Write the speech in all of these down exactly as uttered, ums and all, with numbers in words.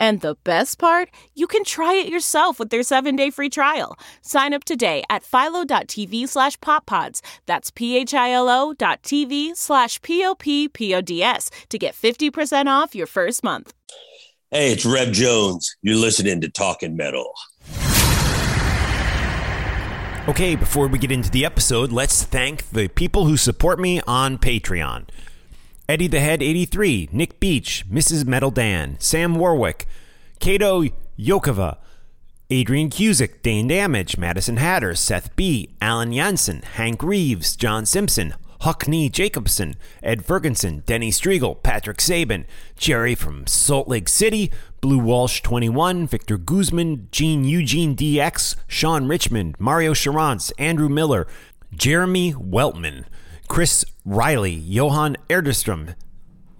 And the best part? You can try it yourself with their seven-day free trial. Sign up today at philo.tv slash poppods. That's P-H-I-L-O dot TV slash P-O-P-P-O-D-S to get fifty percent off your first month. Hey, it's Rev Jones. You're listening to Talking Metal. Okay, before we get into the episode, let's thank the people who support me on Patreon. Eddie the Head eighty-three, Nick Beach, Missus Metal Dan, Sam Warwick, Kato Yokova, Adrian Cusick, Dane Damage, Madison Hatter, Seth B., Alan Janssen, Hank Reeves, John Simpson, Huckney Jacobson, Ed Ferguson, Denny Striegel, Patrick Sabin, Jerry from Salt Lake City, Blue Walsh twenty-one, Victor Guzman, Gene Eugene D X, Sean Richmond, Mario Charance, Andrew Miller, Jeremy Weltman, Chris Riley, Johan Erdstrom,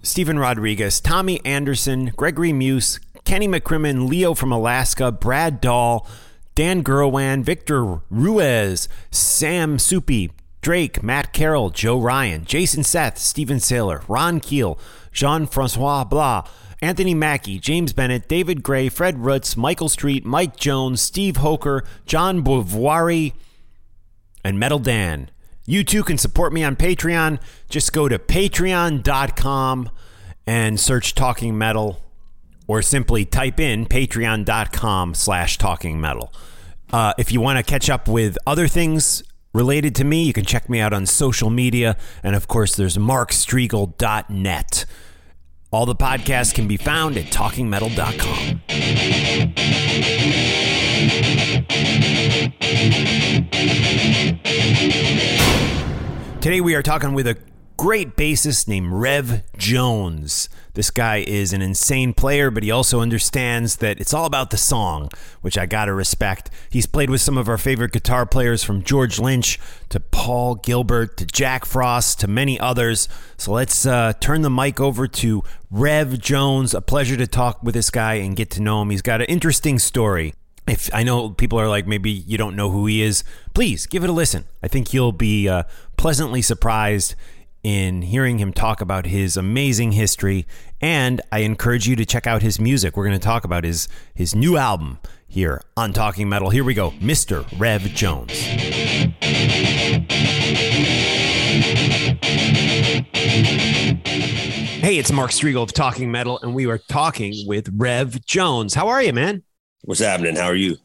Stephen Rodriguez, Tommy Anderson, Gregory Muse, Kenny McCrimmon, Leo from Alaska, Brad Dahl, Dan Gerwan, Victor Ruiz, Sam Soupy, Drake, Matt Carroll, Joe Ryan, Jason Seth, Stephen Saylor, Ron Keel, Jean-Francois Blah, Anthony Mackey, James Bennett, David Gray, Fred Rutz, Michael Street, Mike Jones, Steve Hoker, John Beauvoir, and Metal Dan. You too can support me on Patreon. Just go to patreon dot com and search Talking Metal, or simply type in patreon.com slash Talking Metal. Uh, if you want to catch up with other things related to me, you can check me out on social media. And of course, there's mark striegel dot net. All the podcasts can be found at talking metal dot com. Today we are talking with a great bassist named Rev Jones. This guy is an insane player, but he also understands that it's all about the song, which I gotta respect. He's played with some of our favorite guitar players, from George Lynch to Paul Gilbert to Jack Frost to many others. So let's uh, turn the mic over to Rev Jones. A pleasure to talk with this guy and get to know him. He's got an interesting story. If I know people are like, maybe you don't know who he is, please give it a listen. I think you'll be uh, pleasantly surprised in hearing him talk about his amazing history. And I encourage you to check out his music. We're going to talk about his, his new album here on Talking Metal. Here we go. Mister Rev Jones. Hey, it's Mark Striegel of Talking Metal, and we are talking with Rev Jones. How are you, man? What's happening? How are you?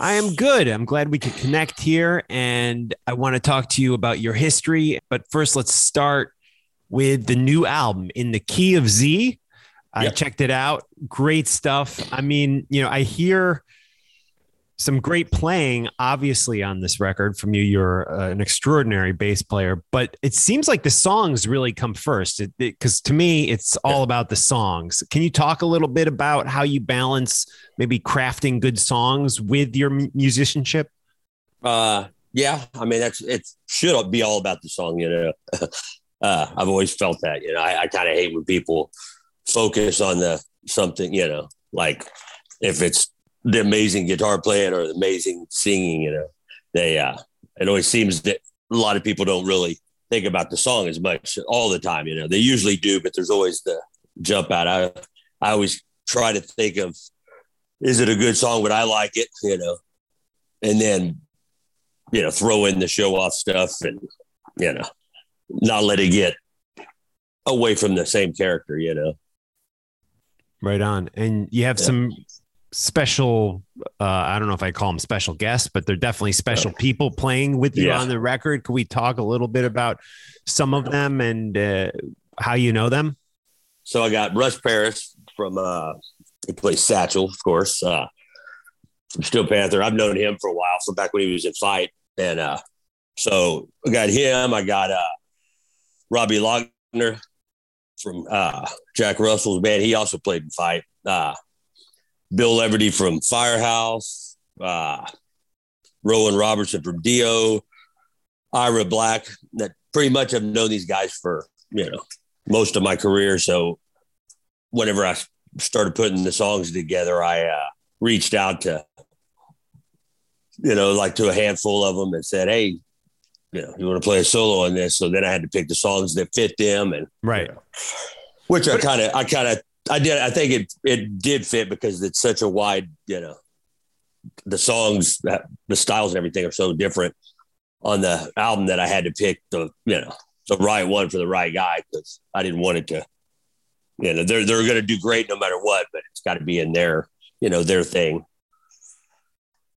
I am good. I'm glad we could connect here, and I want to talk to you about your history. But first, let's start with the new album, In the Key of Z. I yep. checked it out. Great stuff. I mean, you know, I hear some great playing, obviously, on this record from you. You're uh, an extraordinary bass player, but it seems like the songs really come first, because to me, it's all about the songs. Can you talk a little bit about how you balance maybe crafting good songs with your musicianship? Uh, yeah, I mean, that's, it should be all about the song, you know. uh, I've always felt that, you know, I, I kind of hate when people focus on the something, you know, like if it's the amazing guitar playing or the amazing singing, you know, they, uh, it always seems that a lot of people don't really think about the song as much all the time. You know, they usually do, but there's always the jump out. I, I always try to think of is it a good song? Would I like it? You know, and then, you know, throw in the show off stuff and, you know, not let it get away from the same character, you know? Right on. And you have yeah. some special, uh, I don't know if I call them special guests, but they're definitely special people playing with you yeah. on the record. Can we talk a little bit about some of them and uh, how you know them? So I got Russ Paris from, uh, he plays Satchel, of course, uh, from Steel Panther. I've known him for a while, from back when he was in Fight. And uh, so I got him. I got uh, Robbie Logner from uh, Jack Russell's Band. He also played in Fight. Uh, Bill Leverty from Firehouse. Uh, Rowan Robertson from Dio. Ira Black. That pretty much I've known these guys for, you know, most of my career. So whenever I started putting the songs together, I uh, reached out to, you know, like to a handful of them and said, hey, you know, you want to play a solo on this? So then I had to pick the songs that fit them. And right. You know, which but I kind of, I kind of, I did. I think it, it did fit because it's such a wide, you know, the songs, the styles and everything are so different on the album that I had to pick the, you know, the right one for the right guy. Cause I didn't want it to, you know, they're, they're going to do great no matter what, but it's got to be in their, you know, their thing.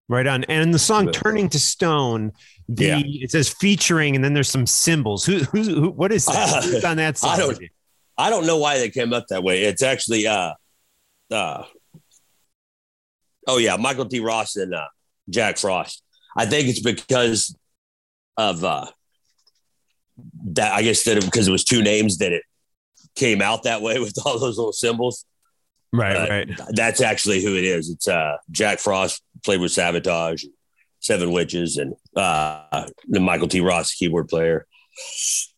Right on. And the song Turning to Stone, the yeah. it says featuring, and then there's some symbols. Who, who, who what is that? Who's on that song? I don't, I don't know why they came up that way. It's actually, uh, uh, oh yeah, Michael T. Ross and uh, Jack Frost. I think it's because of uh, that. I guess that it, because it was two names that it came out that way with all those little symbols. Right, uh, right. That's actually who it is. It's uh, Jack Frost played with Sabotage, Seven Witches, and uh, the Michael T. Ross keyboard player.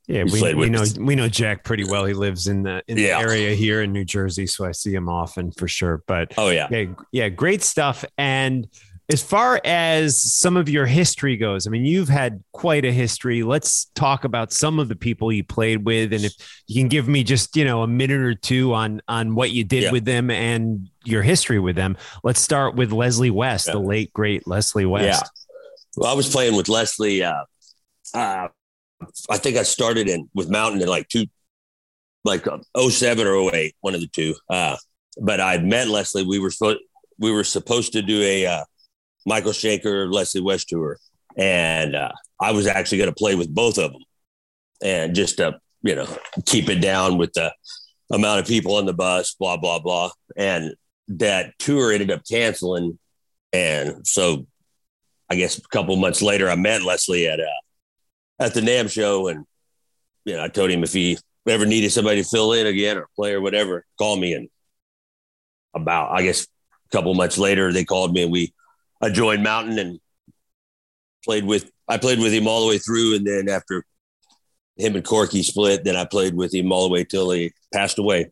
Yeah, we, we know we know Jack pretty well. He lives in the in yeah. the area here in New Jersey, so I see him often for sure. But oh yeah, yeah, yeah, great stuff. And as far as some of your history goes, I mean, you've had quite a history. Let's talk about some of the people you played with. And if you can give me just, you know, a minute or two on, on what you did yeah. with them and your history with them. Let's start with Leslie West, yeah. the late, great Leslie West. Yeah. Well, I was playing with Leslie. Uh, uh, I think I started in with Mountain in like two, like oh seven or oh eight, one of the two. Uh, but I'd met Leslie. We were, we were supposed to do a, uh, Michael Schenker, Leslie West tour. And uh, I was actually going to play with both of them and just to, you know, keep it down with the amount of people on the bus, blah, blah, blah. And that tour ended up canceling. And so I guess a couple months later, I met Leslie at, uh, at the NAMM show. And, you know, I told him if he ever needed somebody to fill in again or play or whatever, call me. And about, I guess, a couple months later, they called me and we, I joined Mountain and played with, I played with him all the way through. And then after him and Corky split, then I played with him all the way till he passed away.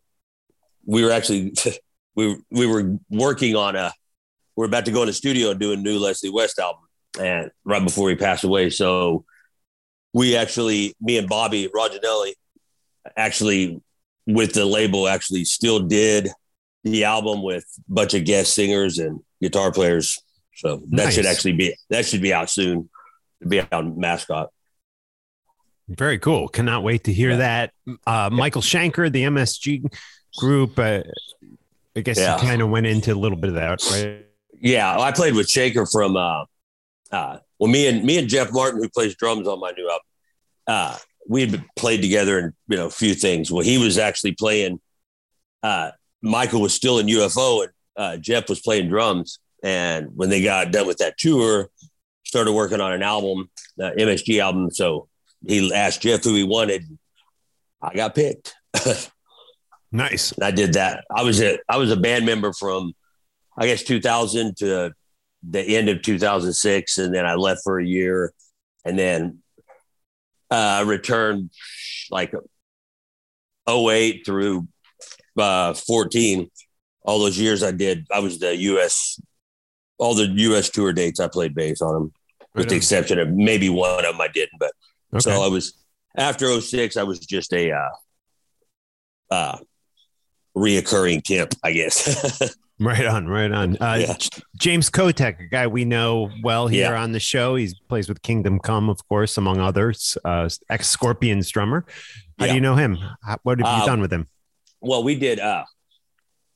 We were actually, we, we were working on a, we we're about to go in the studio and do a new Leslie West album, and right before he passed away. So we actually, me and Bobby Roginelli actually with the label actually still did the album with a bunch of guest singers and guitar players. So that nice. should actually be, that should be out soon. It'll be out on Mascot. Very cool. Cannot wait to hear yeah. that. Uh, yeah. Michael Schenker, the M S G group, uh, I guess yeah. you kind of went into a little bit of that, right? Yeah. I played with Schenker from, uh, uh, well, me and me and Jeff Martin, who plays drums on my new album, uh, we had played together in, you know, a few things. Well, he was actually playing, uh, Michael was still in U F O and uh, Jeff was playing drums. And when they got done with that tour, started working on an album, uh, M S G album. So he asked Jeff who he wanted. I got picked. Nice. And I did that. I was a, I was a band member from, I guess, two thousand to the end of two thousand six. And then I left for a year and then uh, returned like oh eight through uh, fourteen. All those years I did, I was the U S all the U S tour dates I played bass on them, with right the exception of maybe one of them I didn't. But okay. So I was, after oh six, I was just a uh, uh, reoccurring temp, I guess. Right on, right on. Uh, yeah. James Kotech, a guy we know well here yeah. on the show. He plays with Kingdom Come, of course, among others. Uh, ex-Scorpions drummer. How yeah. do you know him? How, what have you uh, done with him? Well, we did. Uh,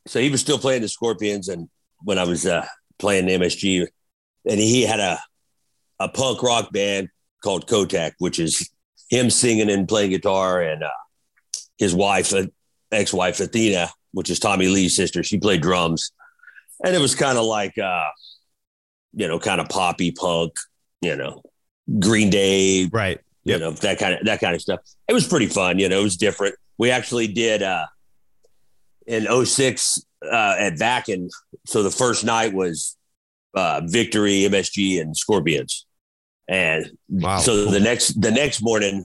so he was still playing the Scorpions, and when I was uh, playing the M S G, and he had a a punk rock band called Kotech, which is him singing and playing guitar, and uh, his wife, uh, ex-wife Athena, which is Tommy Lee's sister. She played drums, and it was kind of like, uh, you know, kind of poppy punk, you know, Green Day, right? Yep. You know, that kind of, that kind of stuff. It was pretty fun. You know, it was different. We actually did, uh, in oh six, uh, at Vakin. So the first night was, uh, Victory, M S G, and Scorpions. And wow. so the next, the next morning,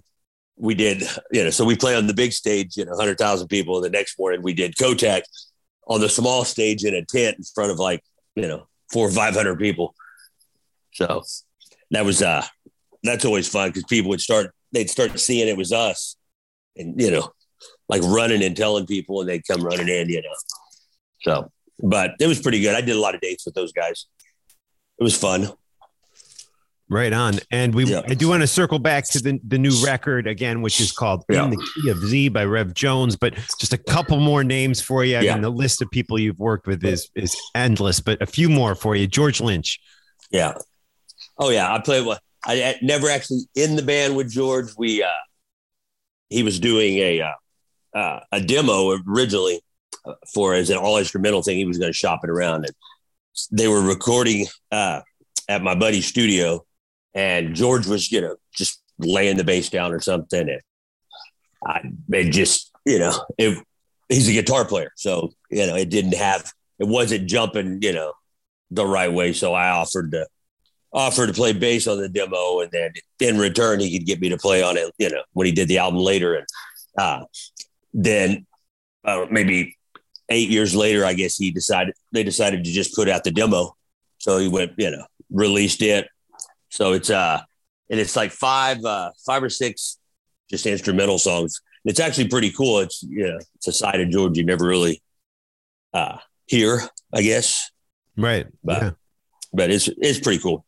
we did, you know, so we play on the big stage, you know, one hundred thousand people. The next morning we did Kotech on the small stage in a tent in front of like, you know, four or five hundred people. So that was, uh, that's always fun because people would start, they'd start seeing it was us and, you know, like running and telling people, and they'd come running in, you know. So, but it was pretty good. I did a lot of dates with those guys. It was fun. Right on. And we yeah. I do want to circle back to the, the new record again, which is called yeah. In the Key of Z by Rev Jones. But just a couple more names for you. I yeah. mean, the list of people you've worked with is is endless, but a few more for you. George Lynch. Yeah. Oh, yeah. I played with, I, I never actually in the band with George. We uh, he was doing a uh, uh, a demo originally for as an all instrumental thing. He was going to shop it around, and they were recording uh, at my buddy's studio. And George was, you know, just laying the bass down or something. And I it just, you know, it, he's a guitar player. So, you know, it didn't have, it wasn't jumping, you know, the right way. So I offered to, offered to play bass on the demo. And then in return, he could get me to play on it, you know, when he did the album later. And uh, then uh, maybe eight years later, I guess he decided, they decided to just put out the demo. So he went, you know, released it. So it's uh, and it's like five, uh, five or six, just instrumental songs. It's actually pretty cool. It's you know, it's a side of George you never really uh, hear, I guess. Right, but yeah. but it's it's pretty cool.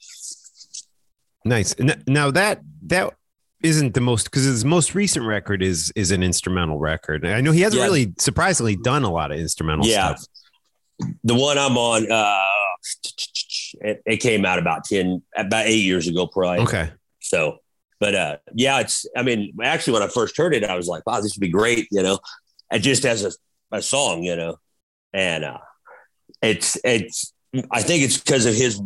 Nice. Now that that isn't the most, because his most recent record is is an instrumental record. I know he hasn't yeah. really surprisingly done a lot of instrumental yeah. stuff. The one I'm on. Uh, It, it came out about ten, about eight years ago, probably. Okay. So, but uh, yeah, it's, I mean, actually when I first heard it, I was like, wow, this would be great. You know, it just as a, a song, you know, and uh, it's, it's, I think it's because of his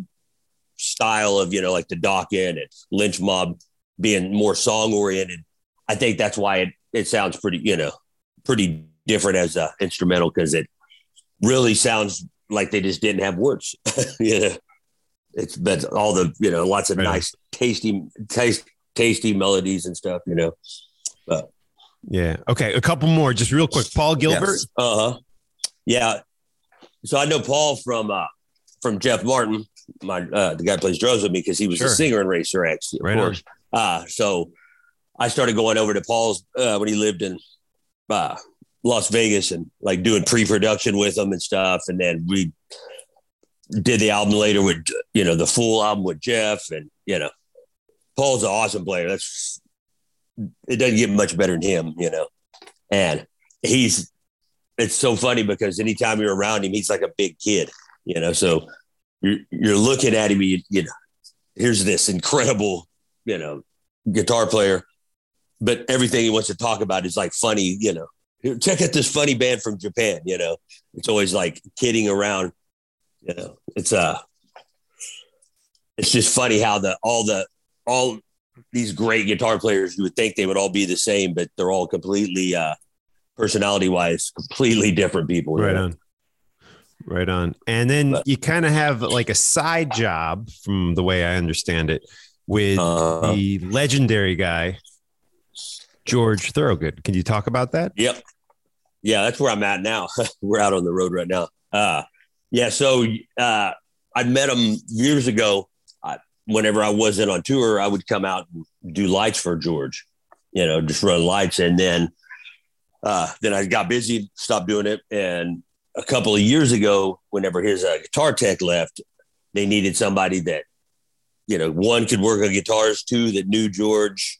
style of, you know, like the Dokken and Lynch Mob being more song oriented. I think that's why it, it sounds pretty, you know, pretty different as a instrumental. Cause it really sounds like they just didn't have words, you know. It's but all the, you know, lots of right. nice, tasty, taste, tasty melodies and stuff, you know. But, yeah. Okay. A couple more, just real quick. Paul Gilbert. Yes. Uh-huh. Yeah. So I know Paul from, uh, from Jeff Martin, my, uh, the guy who plays drums with me, because he was sure. a singer in Racer X, of right course. Uh, so I started going over to Paul's uh, when he lived in uh, Las Vegas and like doing pre-production with him and stuff. And then we did the album later with, you know, the full album with Jeff, and, you know, Paul's an awesome player. That's, it doesn't get much better than him, you know? And he's, it's so funny because anytime you're around him, he's like a big kid, you know? So you're, you're looking at him, you, you know, here's this incredible, you know, guitar player, but everything he wants to talk about is like funny, you know, check out this funny band from Japan, you know, it's always like kidding around. You know, it's uh, it's just funny how the all the all these great guitar players, you would think they would all be the same, but they're all completely uh, personality wise, completely different people. Right know? on, right on. And then but, you kind of have like a side job, from the way I understand it, with uh, the legendary guy George Thorogood. Can you talk about that? Yep. Yeah, that's where I'm at now. We're out on the road right now. Uh, Yeah, so uh, I met him years ago. I, whenever I wasn't on tour, I would come out and do lights for George, you know, just run lights. And then uh, then I got busy, stopped doing it. And a couple of years ago, whenever his uh, guitar tech left, they needed somebody that, you know, one could work on guitars, two that knew George,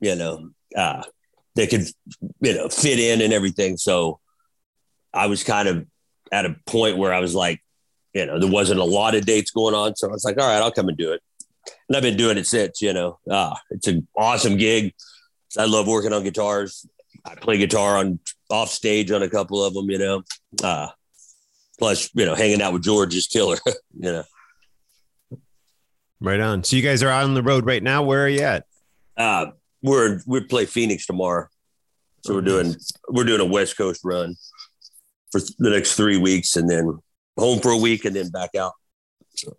you know, uh, that could, you know, fit in and everything. So I was kind of at a point where I was like, you know, there wasn't a lot of dates going on. So I was like, all right, I'll come and do it. And I've been doing it since, you know, ah, it's an awesome gig. I love working on guitars. I play guitar on off stage on a couple of them, you know, uh, plus, you know, hanging out with George is killer, you know. Right on. So you guys are out on the road right now. Where are you at? Uh, we're, we play Phoenix tomorrow. So we're doing, we're doing a West Coast run for the next three weeks and then home for a week and then back out. So.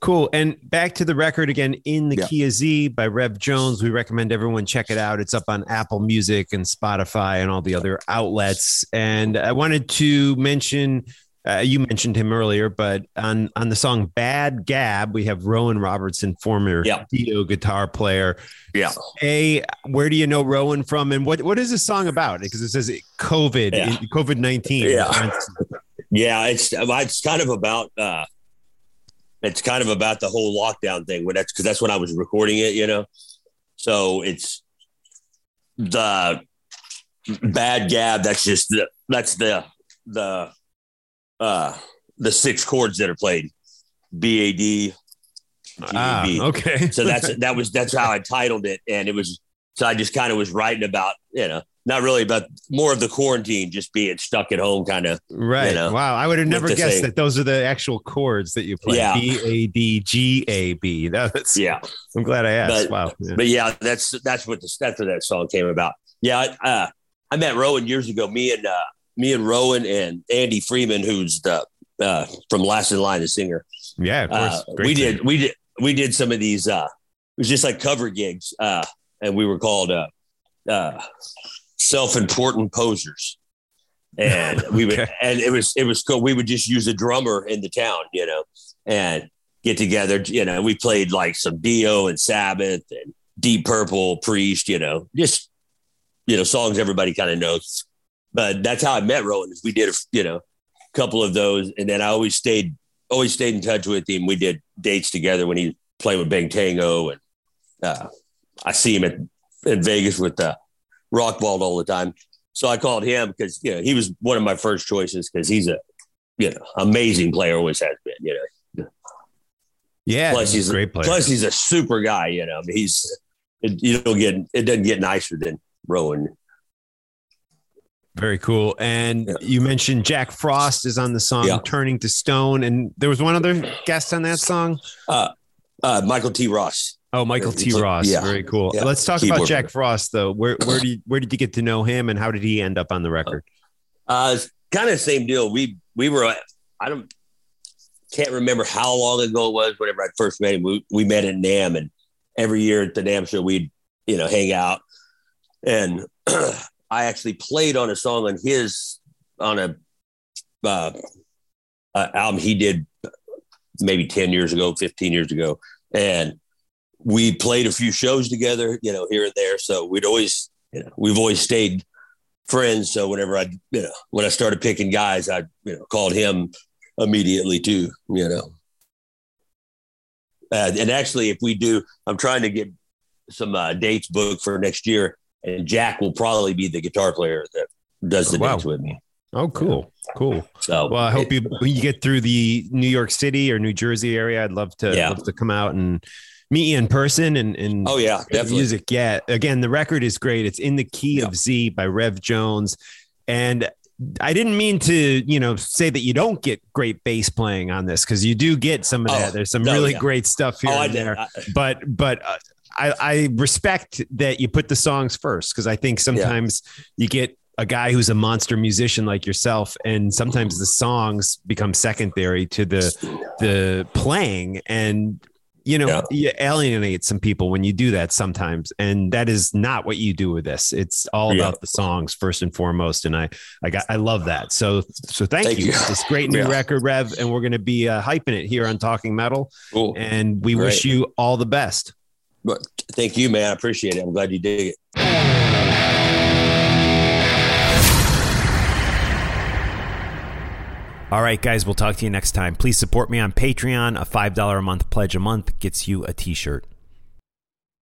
Cool. And back to the record again, In the yeah. Key of Z by Rev Jones. We recommend everyone check it out. It's up on Apple Music and Spotify and all the other outlets. And I wanted to mention, uh, you mentioned him earlier, but on, on the song Bad Gab, we have Rowan Robertson, former yeah. Dio guitar player. Yeah. A, where do you know Rowan from? And what, what is this song about? Because it says COVID, yeah. COVID nineteen. Yeah. yeah. It's, it's kind of about, uh, It's kind of about the whole lockdown thing. When that's because that's when I was recording it, you know. So it's the Bad Gab. That's just the, that's the the uh, the six chords that are played. B A D. Ah, okay. So that's that was that's how I titled it, and it was so I just kind of was writing about, you know, not really, but more of the quarantine, just being stuck at home kind of. Right. You know, wow. I would have never guessed thing. that those are the actual chords that you play. Yeah. B A D G A B. That's, yeah. I'm glad I asked. But, wow. Yeah. But yeah, that's, that's what the stuff of that song came about. Yeah. Uh, I met Rowan years ago, me and, uh, me and Rowan and Andy Freeman, who's the, uh, from Last in Line, the singer. Yeah. Of course. Uh, we singer. did, we did, we did some of these, uh, it was just like cover gigs. Uh, and we were called, uh, uh, self-important posers, and we would okay. and it was it was cool. We would just use a drummer in the town, you know, and get together, you know. We played like some Dio and Sabbath and Deep Purple, Priest, you know, just, you know, songs everybody kind of knows. But that's how I met Rowan, is we did a, you know, a couple of those, and then I always stayed always stayed in touch with him. We did dates together when he played with Bang Tango, and uh I see him at in Vegas with the uh, Rockballed all the time. So I called him because, you know, he was one of my first choices because he's a, you know, amazing player, always has been, you know. Yeah, plus he's a great player. Plus he's a super guy, you know. He's you don't get it doesn't get nicer than Rowan. Very cool. And yeah. you mentioned Jack Frost is on the song yeah. Turning to Stone, and there was one other guest on that song, uh, uh, Michael T. Ross. Oh, Michael T. Ross. Yeah. Very cool. Yeah. Let's talk Keyboard about Jack Frost, though. Where where did where did you get to know him, and how did he end up on the record? Uh, kind of the same deal. We we were I don't can't remember how long ago it was. Whenever I first met him, we, we met at NAMM, and every year at the NAMM show we'd, you know, hang out. And I actually played on a song on his on a uh, uh, album he did maybe ten years ago, fifteen years ago, and we played a few shows together, you know, here and there. So we'd always, you know, we've always stayed friends. So whenever I, you know, when I started picking guys, I, you know, called him immediately too, you know. Uh, and actually, if we do, I'm trying to get some uh, dates booked for next year, and Jack will probably be the guitar player that does the oh, wow. dates with me. Oh, cool. Cool. So, well, I hope it, you you get through the New York City or New Jersey area. I'd love to yeah. love to come out and meet you in person and, and oh yeah, definitely. Music. Yeah. Again, the record is great. It's In the Key yeah. of Z by Rev Jones. And I didn't mean to, you know, say that you don't get great bass playing on this, because you do get some of oh, that. There's some no, really yeah. great stuff here oh, and there. I, but but uh, I, I respect that you put the songs first, because I think sometimes yeah. you get a guy who's a monster musician like yourself, and sometimes the songs become secondary to the the playing, and you know, yeah. you alienate some people when you do that sometimes. And that is not what you do with this. It's all yeah. about the songs first and foremost. And I, I got, I love that. So, so thank, thank you. you. This great new yeah. record, Rev. And we're going to be uh, hyping it here on Talking Metal. Cool. And we great. wish you all the best. Thank you, man. I appreciate it. I'm glad you dig it. All right, guys, we'll talk to you next time. Please support me on Patreon. A five dollars a month pledge a month gets you a t-shirt.